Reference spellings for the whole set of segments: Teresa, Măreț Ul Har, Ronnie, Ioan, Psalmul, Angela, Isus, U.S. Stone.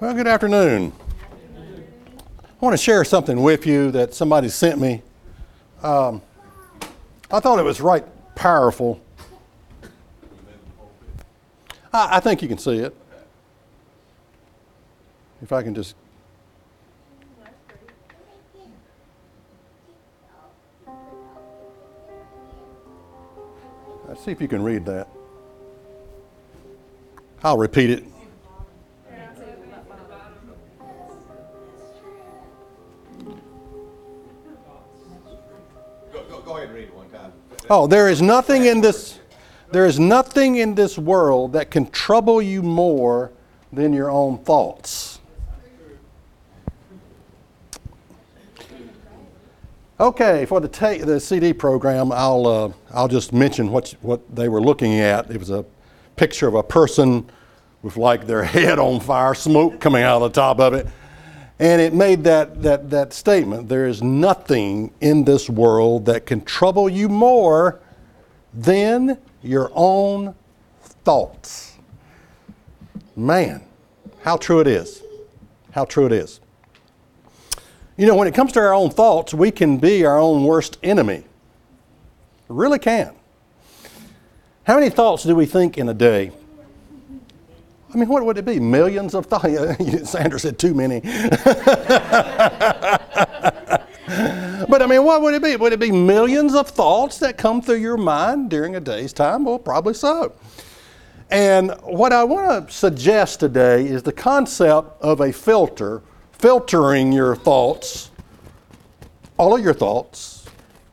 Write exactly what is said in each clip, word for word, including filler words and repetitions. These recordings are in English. Well, good afternoon. I want to share something with you that somebody sent me. Um, I thought it was right powerful. I, I think you can see it. If I can just... Let's see if you can read that. I'll repeat it. Go ahead and read it one time. Oh, there is nothing in this, there is nothing in this world that can trouble you more than your own thoughts. Okay, for the ta- the C D program, I'll uh, I'll just mention what what they were looking at. It was a picture of a person with like their head on fire, smoke coming out of the top of it. And it made that, that, that statement, there is nothing in this world that can trouble you more than your own thoughts. Man, how true it is. How true it is. You know, when it comes to our own thoughts, we can be our own worst enemy. We really can. How many thoughts do we think in a day? I mean, what would it be? Millions of thoughts? Sandra said too many. But I mean, what would it be? Would it be millions of thoughts that come through your mind during a day's time? Well, probably so. And what I want to suggest today is the concept of a filter, filtering your thoughts, all of your thoughts,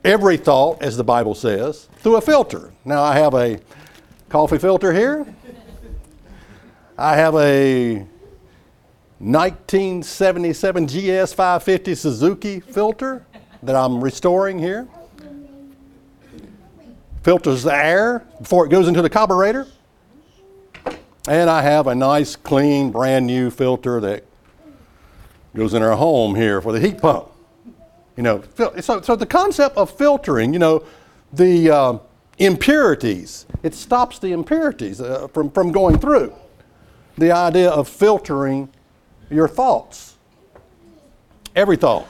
every thought, as the Bible says, through a filter. Now, I have a coffee filter here. I have a nineteen seventy-seven G S five fifty Suzuki filter that I'm restoring here. Filters the air before it goes into the carburetor. And I have a nice, clean, brand new filter that goes in our home here for the heat pump. You know, so, so the concept of filtering, you know, the uh, impurities, it stops the impurities uh, from, from going through. The idea of filtering your thoughts, every thought.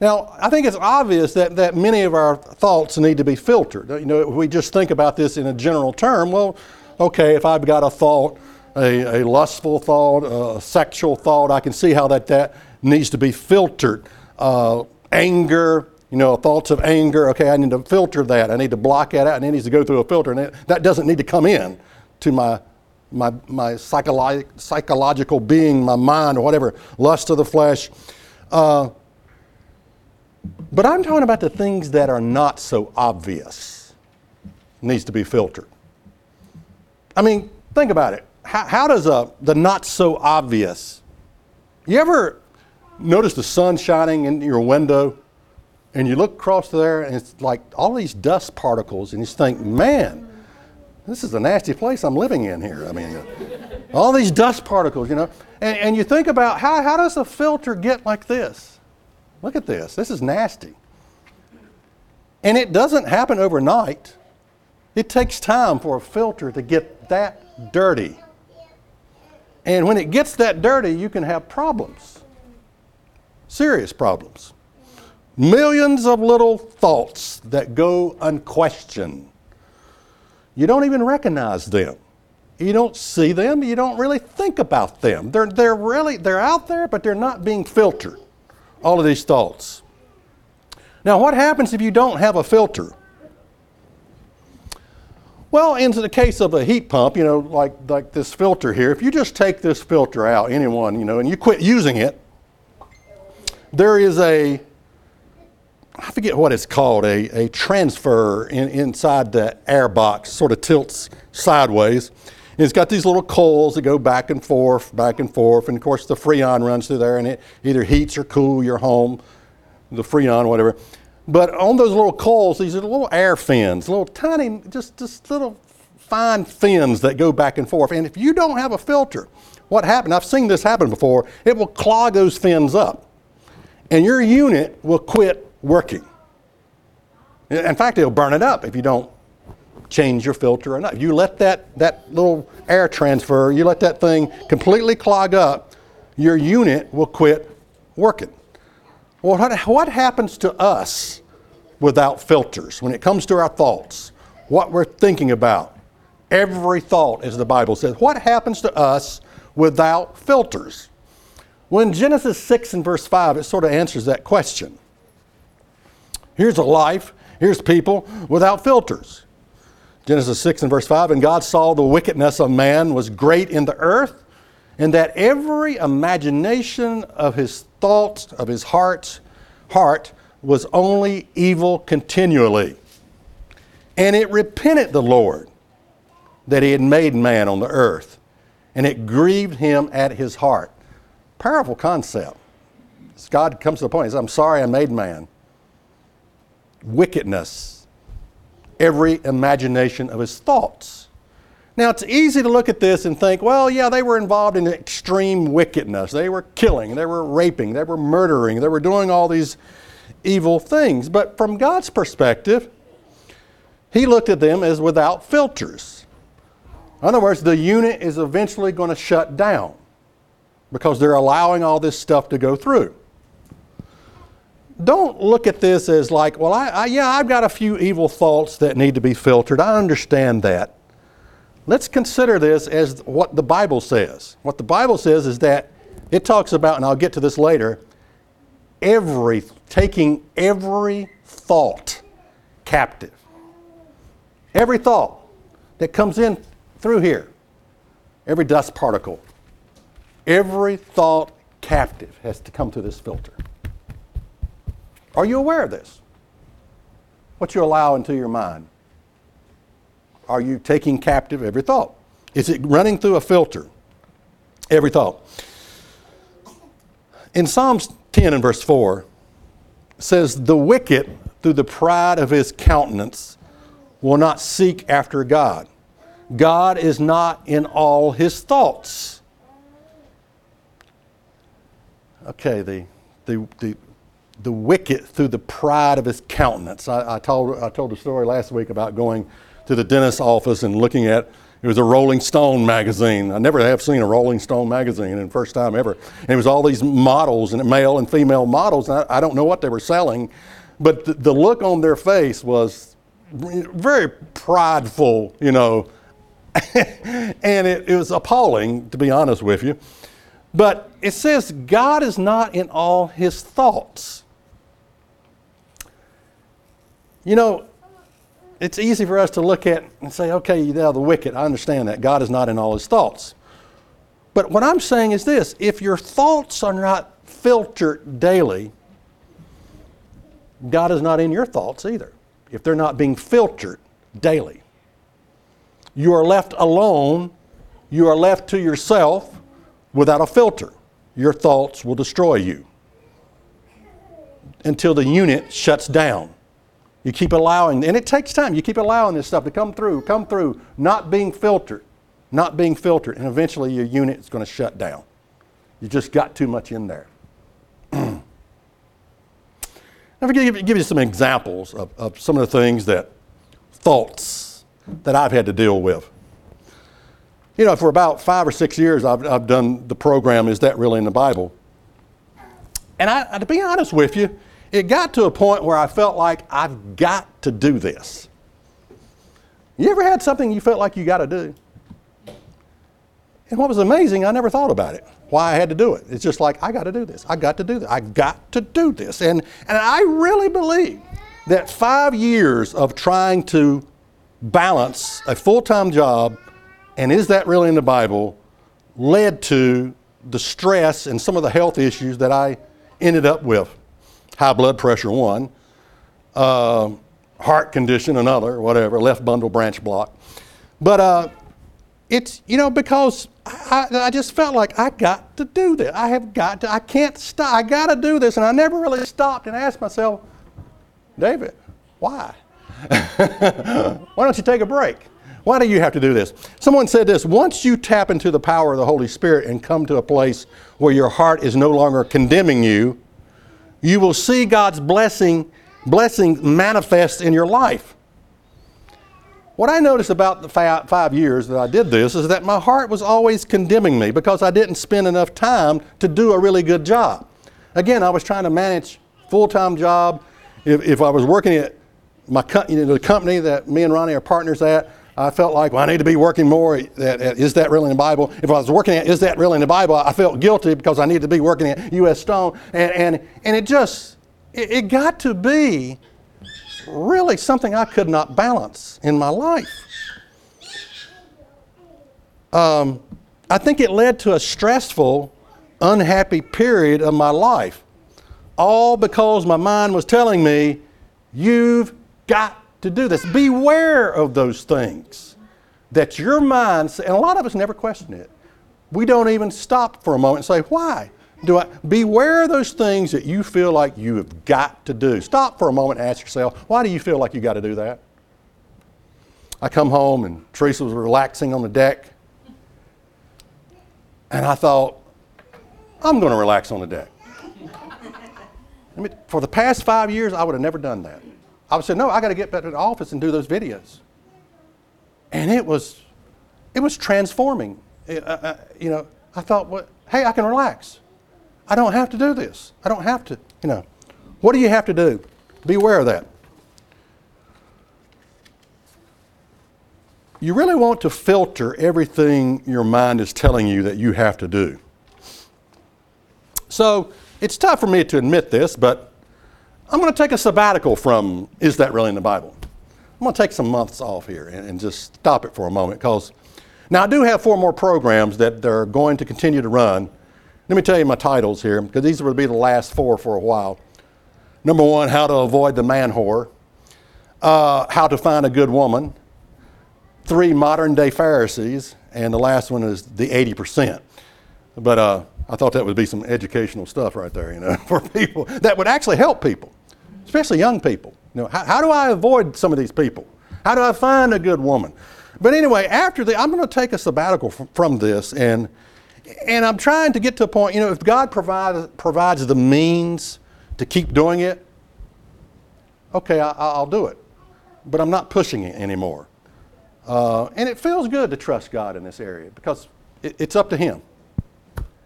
Now, I think it's obvious that, that many of our thoughts need to be filtered. You know, if we just think about this in a general term, well, okay, if I've got a thought, a, a lustful thought, a sexual thought, I can see how that, that needs to be filtered. Uh, anger, you know, thoughts of anger, okay, I need to filter that. I need to block that out, and it needs to go through a filter, and it, that doesn't need to come in to my my my psycholo- psychological being, my mind, or whatever, lust of the flesh. Uh, but I'm talking about the things that are not so obvious. Needs to be filtered. I mean, think about it. How, how does a, the not so obvious? You ever notice the sun shining in your window and you look across there and it's like all these dust particles and you think, man, this is a nasty place I'm living in here. I mean, all these dust particles, you know. And, and you think about how, how does a filter get like this? Look at this. This is nasty. And it doesn't happen overnight. It takes time for a filter to get that dirty. And when it gets that dirty, you can have problems. Serious problems. Millions of little thoughts that go unquestioned. You don't even recognize them. You don't see them. You don't really think about them. They're, they're really, they're out there, but they're not being filtered, all of these thoughts. Now, what happens if you don't have a filter? Well, in the case of a heat pump, you know, like, like this filter here, if you just take this filter out, anyone, you know, and you quit using it, there is a, I forget what it's called, a, a transfer in, inside the air box, sort of tilts sideways. And it's got these little coils that go back and forth, back and forth, and of course the Freon runs through there and it either heats or cools your home, the Freon, whatever. But on those little coils, these are little air fins, little tiny, just, just little fine fins that go back and forth. And if you don't have a filter, what happened, I've seen this happen before, it will clog those fins up. And your unit will quit working. In fact, it'll burn it up if you don't change your filter or not. You let that, that little air transfer, you let that thing completely clog up, your unit will quit working. Well, what, what happens to us without filters when it comes to our thoughts, what we're thinking about? Every thought, as the Bible says. What happens to us without filters? When Genesis six and verse five, it sort of answers that question. Here's a life, here's people without filters. Genesis six and verse five, and God saw the wickedness of man was great in the earth, and that every imagination of his thoughts, of his heart, heart was only evil continually. And it repented the Lord that he had made man on the earth, and it grieved him at his heart. Powerful concept. God comes to the point, he says, I'm sorry I made man. Wickedness. Every imagination of his thoughts. Now it's easy to look at this and think, well, yeah, they were involved in extreme wickedness. They were killing, they were raping, they were murdering, they were doing all these evil things. But from God's perspective, he looked at them as without filters. In other words, the unit is eventually going to shut down because they're allowing all this stuff to go through. Don't look at this as like, well, I, I, yeah, I've got a few evil thoughts that need to be filtered. I understand that. Let's consider this as what the Bible says. What the Bible says is that it talks about, and I'll get to this later, every, taking every thought captive. Every thought that comes in through here, every dust particle, every thought captive has to come through this filter. Are you aware of this? What you allow into your mind? Are you taking captive every thought? Is it running through a filter? Every thought. In Psalms ten and verse four, it says, the wicked, through the pride of his countenance, will not seek after God. God is not in all his thoughts. Okay, the, the the the wicked through the pride of his countenance. I, I told I told a story last week about going to the dentist's office and looking at, it was a Rolling Stone magazine. I never have seen a Rolling Stone magazine, and first time ever. And it was all these models, and male and female models, and I, I don't know what they were selling, but the, the look on their face was very prideful, you know, and it, it was appalling, to be honest with you. But it says God is not in all his thoughts. You know, it's easy for us to look at and say, okay, you know, the wicked, I understand that. God is not in all his thoughts. But what I'm saying is this, if your thoughts are not filtered daily, God is not in your thoughts either. If they're not being filtered daily. You are left alone. You are left to yourself. Without a filter, your thoughts will destroy you until the unit shuts down. You keep allowing, and it takes time, you keep allowing this stuff to come through, come through, not being filtered, not being filtered, and eventually your unit is going to shut down. You just got too much in there. I'm going to give you some examples of, of some of the things that, thoughts that I've had to deal with. You know, for about five or six years, I've, I've done the program, Is That Really in the Bible? And I, to be honest with you, it got to a point where I felt like I've got to do this. You ever had something you felt like you got to do? And what was amazing, I never thought about it, why I had to do it. It's just like, I got to do this. I got to do this. I got to do this. And, and I really believe that five years of trying to balance a full-time job and Is That Really in the Bible led to the stress and some of the health issues that I ended up with. High blood pressure, one. Uh, heart condition, another, whatever. Left bundle branch block. But uh, it's, you know, because I, I just felt like I got to do this. I have got to, I can't stop. I got to do this. And I never really stopped and asked myself, David, why? Why don't you take a break? Why do you have to do this? Someone said this, once you tap into the power of the Holy Spirit and come to a place where your heart is no longer condemning you, you will see God's blessing, blessing manifest in your life. What I noticed about the five, five years that I did this is that my heart was always condemning me because I didn't spend enough time to do a really good job. Again, I was trying to manage full-time job. If, if I was working at my co- you know, the company that me and Ronnie are partners at, I felt like, well, I need to be working more at, at, at Is That Really in the Bible? If I was working at Is That Really in the Bible, I felt guilty because I needed to be working at U S Stone. And, and, and it just, it, it got to be really something I could not balance in my life. Um, I think it led to a stressful, unhappy period of my life, all because my mind was telling me, you've got to do this. Beware of those things that your mind, and a lot of us never question it. We don't even stop for a moment and say, why do I? Beware of those things that you feel like you have got to do. Stop for a moment and ask yourself, why do you feel like you got to do that? I come home and Teresa was relaxing on the deck, and I thought, I'm going to relax on the deck. I mean, for the past five years, I would have never done that. I would say, no, I got to get back to the office and do those videos. And it was, it was transforming. It, uh, uh, you know, I thought, well, hey, I can relax. I don't have to do this. I don't have to, you know. What do you have to do? Beware of that. You really want to filter everything your mind is telling you that you have to do. So it's tough for me to admit this, but I'm going to take a sabbatical from Is That Really in the Bible? I'm going to take some months off here and, and just stop it for a moment, because now I do have four more programs that they're going to continue to run. Let me tell you my titles here, because these will be the last four for a while. Number one, How to Avoid the Man Whore. Uh, how to Find a Good Woman. Three Modern Day Pharisees. And the last one is The eighty percent. But uh, I thought that would be some educational stuff right there, you know, for people. That would actually help people, especially young people. You know, how, how do I avoid some of these people? How do I find a good woman? But anyway, after the, I'm going to take a sabbatical from, from this and... And I'm trying to get to a point, you know, if God provides, provides the means to keep doing it, okay, I, I'll do it. But I'm not pushing it anymore. Uh, and it feels good to trust God in this area, because it, it's up to Him.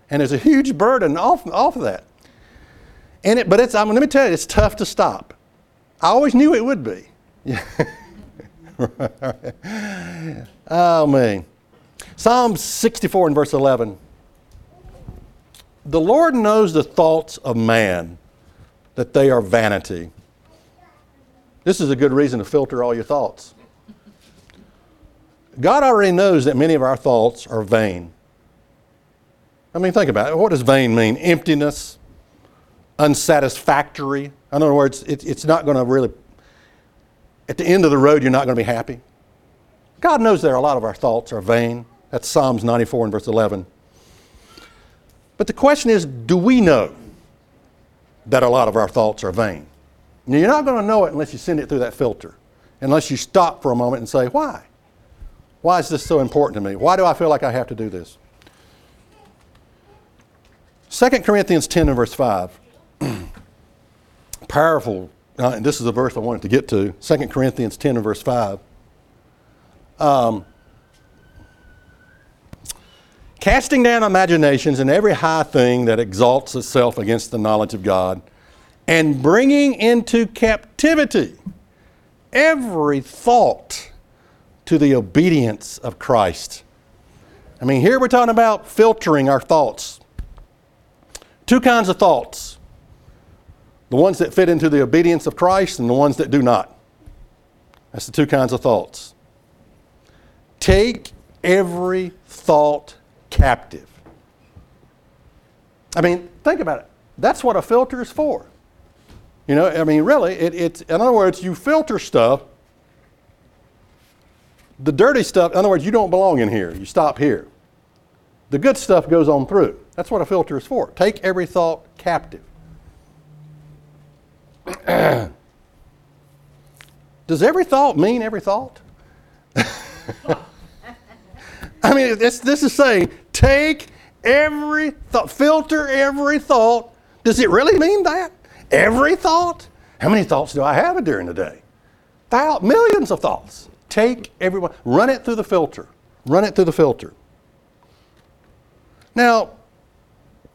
And there's a huge burden off, off of that. And it, but it's, I mean, let me tell you, it's tough to stop. I always knew it would be. Yeah. Oh, man. Psalm sixty-four and verse eleven. The Lord knows the thoughts of man, that they are vanity. This is a good reason to filter all your thoughts. God already knows that many of our thoughts are vain. I mean, think about it. What does vain mean? Emptiness, unsatisfactory. In other words, it, it's not going to really, at the end of the road, you're not going to be happy. God knows that a lot of our thoughts are vain. That's Psalms ninety-four and verse eleven. But the question is, do we know that a lot of our thoughts are vain? Now, you're not going to know it unless you send it through that filter, unless you stop for a moment and say, why? Why is this so important to me? Why do I feel like I have to do this? Second Corinthians ten and verse five. Powerful. Uh, and this is a verse I wanted to get to. Second Corinthians ten and verse five. Um, Casting down imaginations and every high thing that exalts itself against the knowledge of God, and bringing into captivity every thought to the obedience of Christ. I mean, here we're talking about filtering our thoughts. Two kinds of thoughts. The ones that fit into the obedience of Christ and the ones that do not. That's the two kinds of thoughts. Take every thought captive. I mean, think about it. That's what a filter is for. You know, I mean, really, it, it's, in other words, you filter stuff, the dirty stuff, in other words, you don't belong in here. You stop here. The good stuff goes on through. That's what a filter is for. Take every thought captive. Does every thought mean every thought? I mean, this, this is saying, take every thought, filter every thought. Does it really mean that? Every thought? How many thoughts do I have during the day? Thou- millions of thoughts. Take everyone, run it through the filter. Run it through the filter. Now,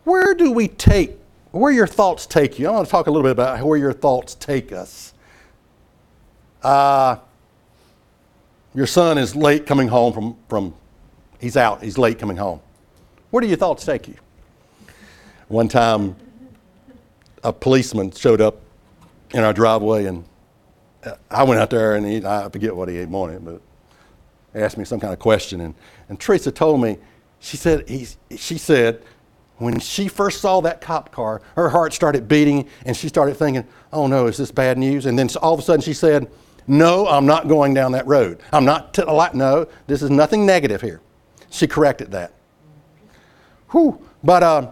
where do we take, where your thoughts take you? I want to talk a little bit about where your thoughts take us. Uh, your son is late coming home from, from, he's out, he's late coming home. Where do your thoughts take you? One time, a policeman showed up in our driveway, and I went out there and he, I forget what he wanted, but he asked me some kind of question. And, and Teresa told me, she said, he, she said, when she first saw that cop car, her heart started beating and she started thinking, oh no, is this bad news? And then all of a sudden she said, no, I'm not going down that road. I'm not, t- no, this is nothing negative here. She corrected that. Whew. But uh,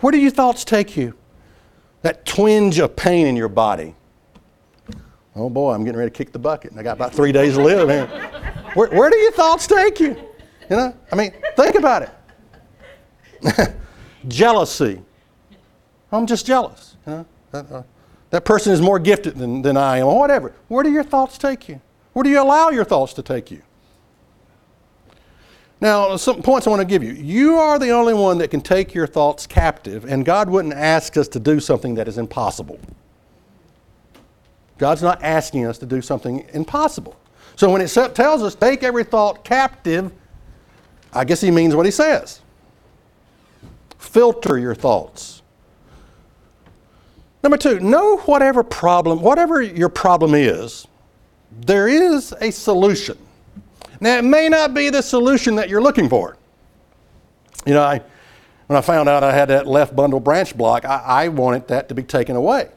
where do your thoughts take you? That twinge of pain in your body. Oh boy, I'm getting ready to kick the bucket, and I got about three days to live here. Where, where do your thoughts take you? You know, I mean, think about it. Jealousy. I'm just jealous. You know, that, uh, that person is more gifted than, than I am, or whatever. Where do your thoughts take you? Where do you allow your thoughts to take you? Now, some points I want to give you. You are the only one that can take your thoughts captive, and God wouldn't ask us to do something that is impossible. God's not asking us to do something impossible. So when it tells us, take every thought captive, I guess he means what he says. Filter your thoughts. Number two, know whatever problem, whatever your problem is, there is a solution. Now, it may not be the solution that you're looking for. You know, I, when I found out I had that left bundle branch block, I, I wanted that to be taken away.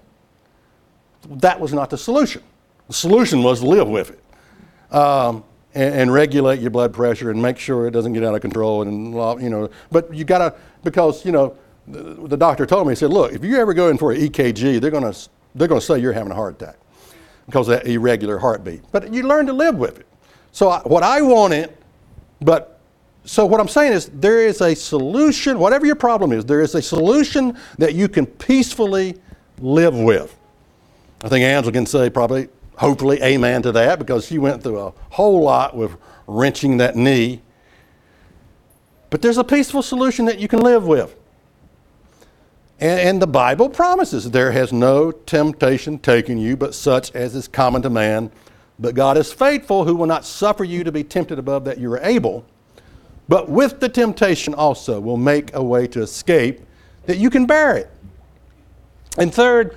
That was not the solution. The solution was to live with it um, and, and regulate your blood pressure and make sure it doesn't get out of control. And you know, but you gotta, because you know, the, the doctor told me, he said, look, if you ever go in for an E K G, they're gonna they're gonna say you're having a heart attack because of that irregular heartbeat. But you learn to live with it. So I, what I wanted, but so what I'm saying is there is a solution. Whatever your problem is, there is a solution that you can peacefully live with. I think Angela can say probably, hopefully, amen to that, because she went through a whole lot with wrenching that knee. But there's a peaceful solution that you can live with. And, and the Bible promises, there has no temptation taken you but such as is common to man. But God is faithful, who will not suffer you to be tempted above that you are able, but with the temptation also will make a way to escape that you can bear it. And third,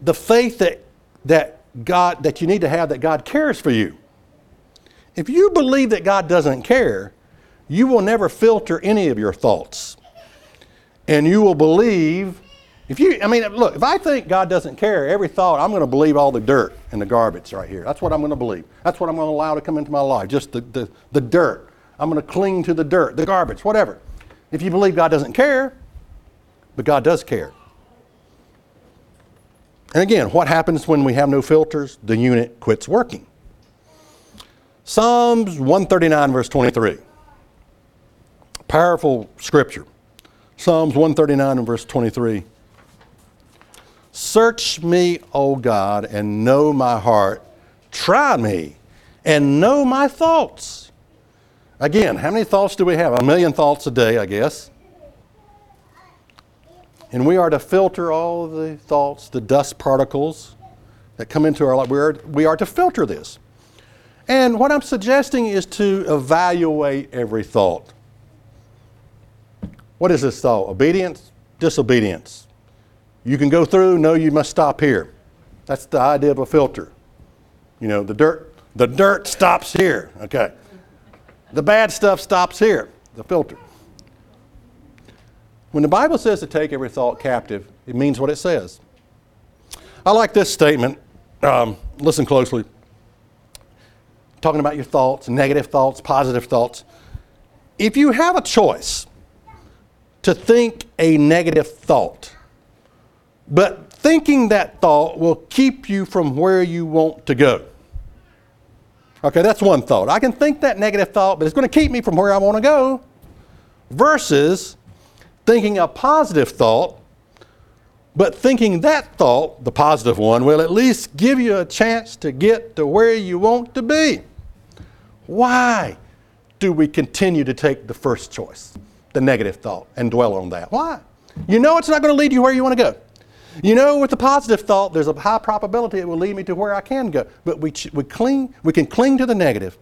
the faith that that God that you need to have that God cares for you. If you believe that God doesn't care, you will never filter any of your thoughts. And you will believe, if you I mean look, if I think God doesn't care, every thought I'm going to believe all the dirt and the garbage right here. That's what I'm going to believe. That's what I'm going to allow to come into my life, just the the, the dirt. I'm going to cling to the dirt, the garbage, whatever. If you believe God doesn't care, but God does care. And again, what happens when we have no filters? The unit quits working. Psalms one thirty-nine, verse twenty-three. Powerful scripture. Psalms one thirty-nine and verse twenty-three. Search me, O God, and know my heart. Try me and know my thoughts. Again, how many thoughts do we have? A million thoughts a day, I guess. And we are to filter all the thoughts, the dust particles that come into our life. We are, we are to filter this. And what I'm suggesting is to evaluate every thought. What is this thought? Obedience, disobedience. You can go through, no, you must stop here. That's the idea of a filter. You know, the dirt, the dirt stops here. Okay. The bad stuff stops here. The filter. When the Bible says to take every thought captive, it means what it says. I like this statement. Um, listen closely. Talking about your thoughts, negative thoughts, positive thoughts. If you have a choice to think a negative thought, but thinking that thought will keep you from where you want to go. Okay, that's one thought. I can think that negative thought, but it's going to keep me from where I want to go. Versus thinking a positive thought, But thinking that thought, the positive one, will at least give you a chance to get to where you want to be. Why do we continue to take the first choice, the negative thought, and dwell on that? Why? You know it's not going to lead you where you want to go. You know, with the positive thought, there's a high probability it will lead me to where I can go. But we ch- we cling, we can cling to the negative.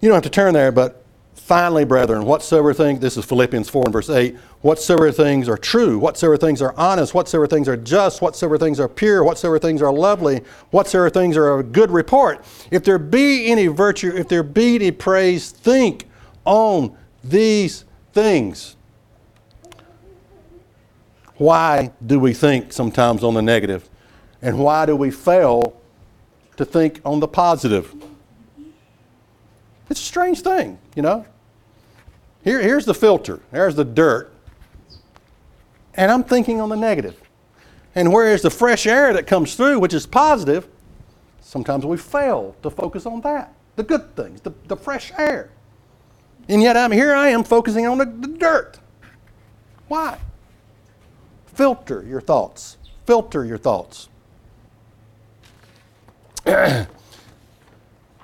You don't have to turn there, but finally, brethren, whatsoever things, this is Philippians four and verse eight, whatsoever things are true, whatsoever things are honest, whatsoever things are just, whatsoever things are pure, whatsoever things are lovely, whatsoever things are of good report. If there be any virtue, if there be any praise, think on these things. Why do we think sometimes on the negative? And why do we fail to think on the positive? It's a strange thing, you know. Here, here's the filter. There's the dirt. And I'm thinking on the negative. And whereas the fresh air that comes through, which is positive, sometimes we fail to focus on that. The good things, the, the fresh air. And yet I'm here I am focusing on the, the dirt. Why? Filter your thoughts. Filter your thoughts. I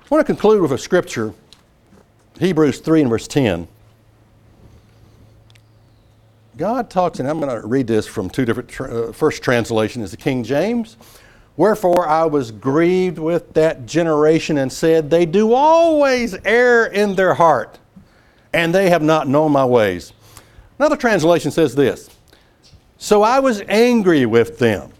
want to conclude with a scripture, Hebrews three and verse ten. God talks, and I'm going to read this from two different, tra- uh, first translation is the King James. Wherefore I was grieved with that generation and said, they do always err in their heart, and they have not known my ways. Another translation says this. So I was angry with them.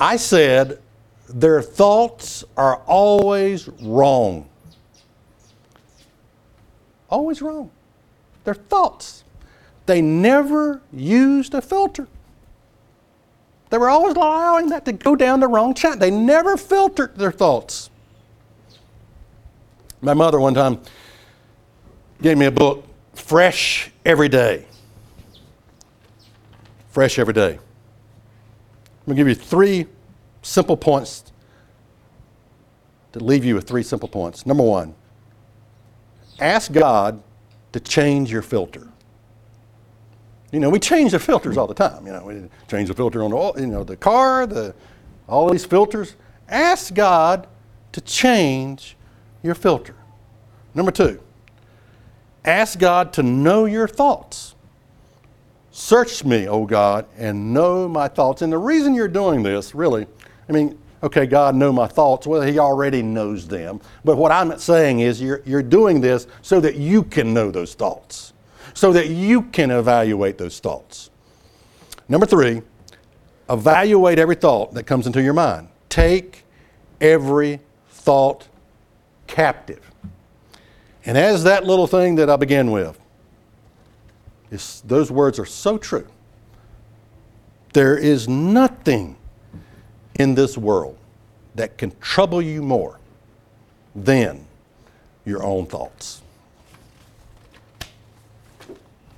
I said, their thoughts are always wrong. Always wrong. Their thoughts. They never used a filter. They were always allowing that to go down the wrong channel. They never filtered their thoughts. My mother one time gave me a book, Fresh Every Day. Fresh every day. I'm going to give you three simple points to leave you with three simple points. Number one, ask God to change your filter. You know, we change the filters all the time. You know, we change the filter on the, you know, the car, the all these filters. Ask God to change your filter. Number two, ask God to know your thoughts. Search me, O God, and know my thoughts. And the reason you're doing this, really, I mean, okay, God, know my thoughts. Well, He already knows them. But what I'm saying is you're, you're doing this so that you can know those thoughts, so that you can evaluate those thoughts. Number three, evaluate every thought that comes into your mind. Take every thought captive. And as that little thing that I began with, It's, those words are so true. There is nothing in this world that can trouble you more than your own thoughts.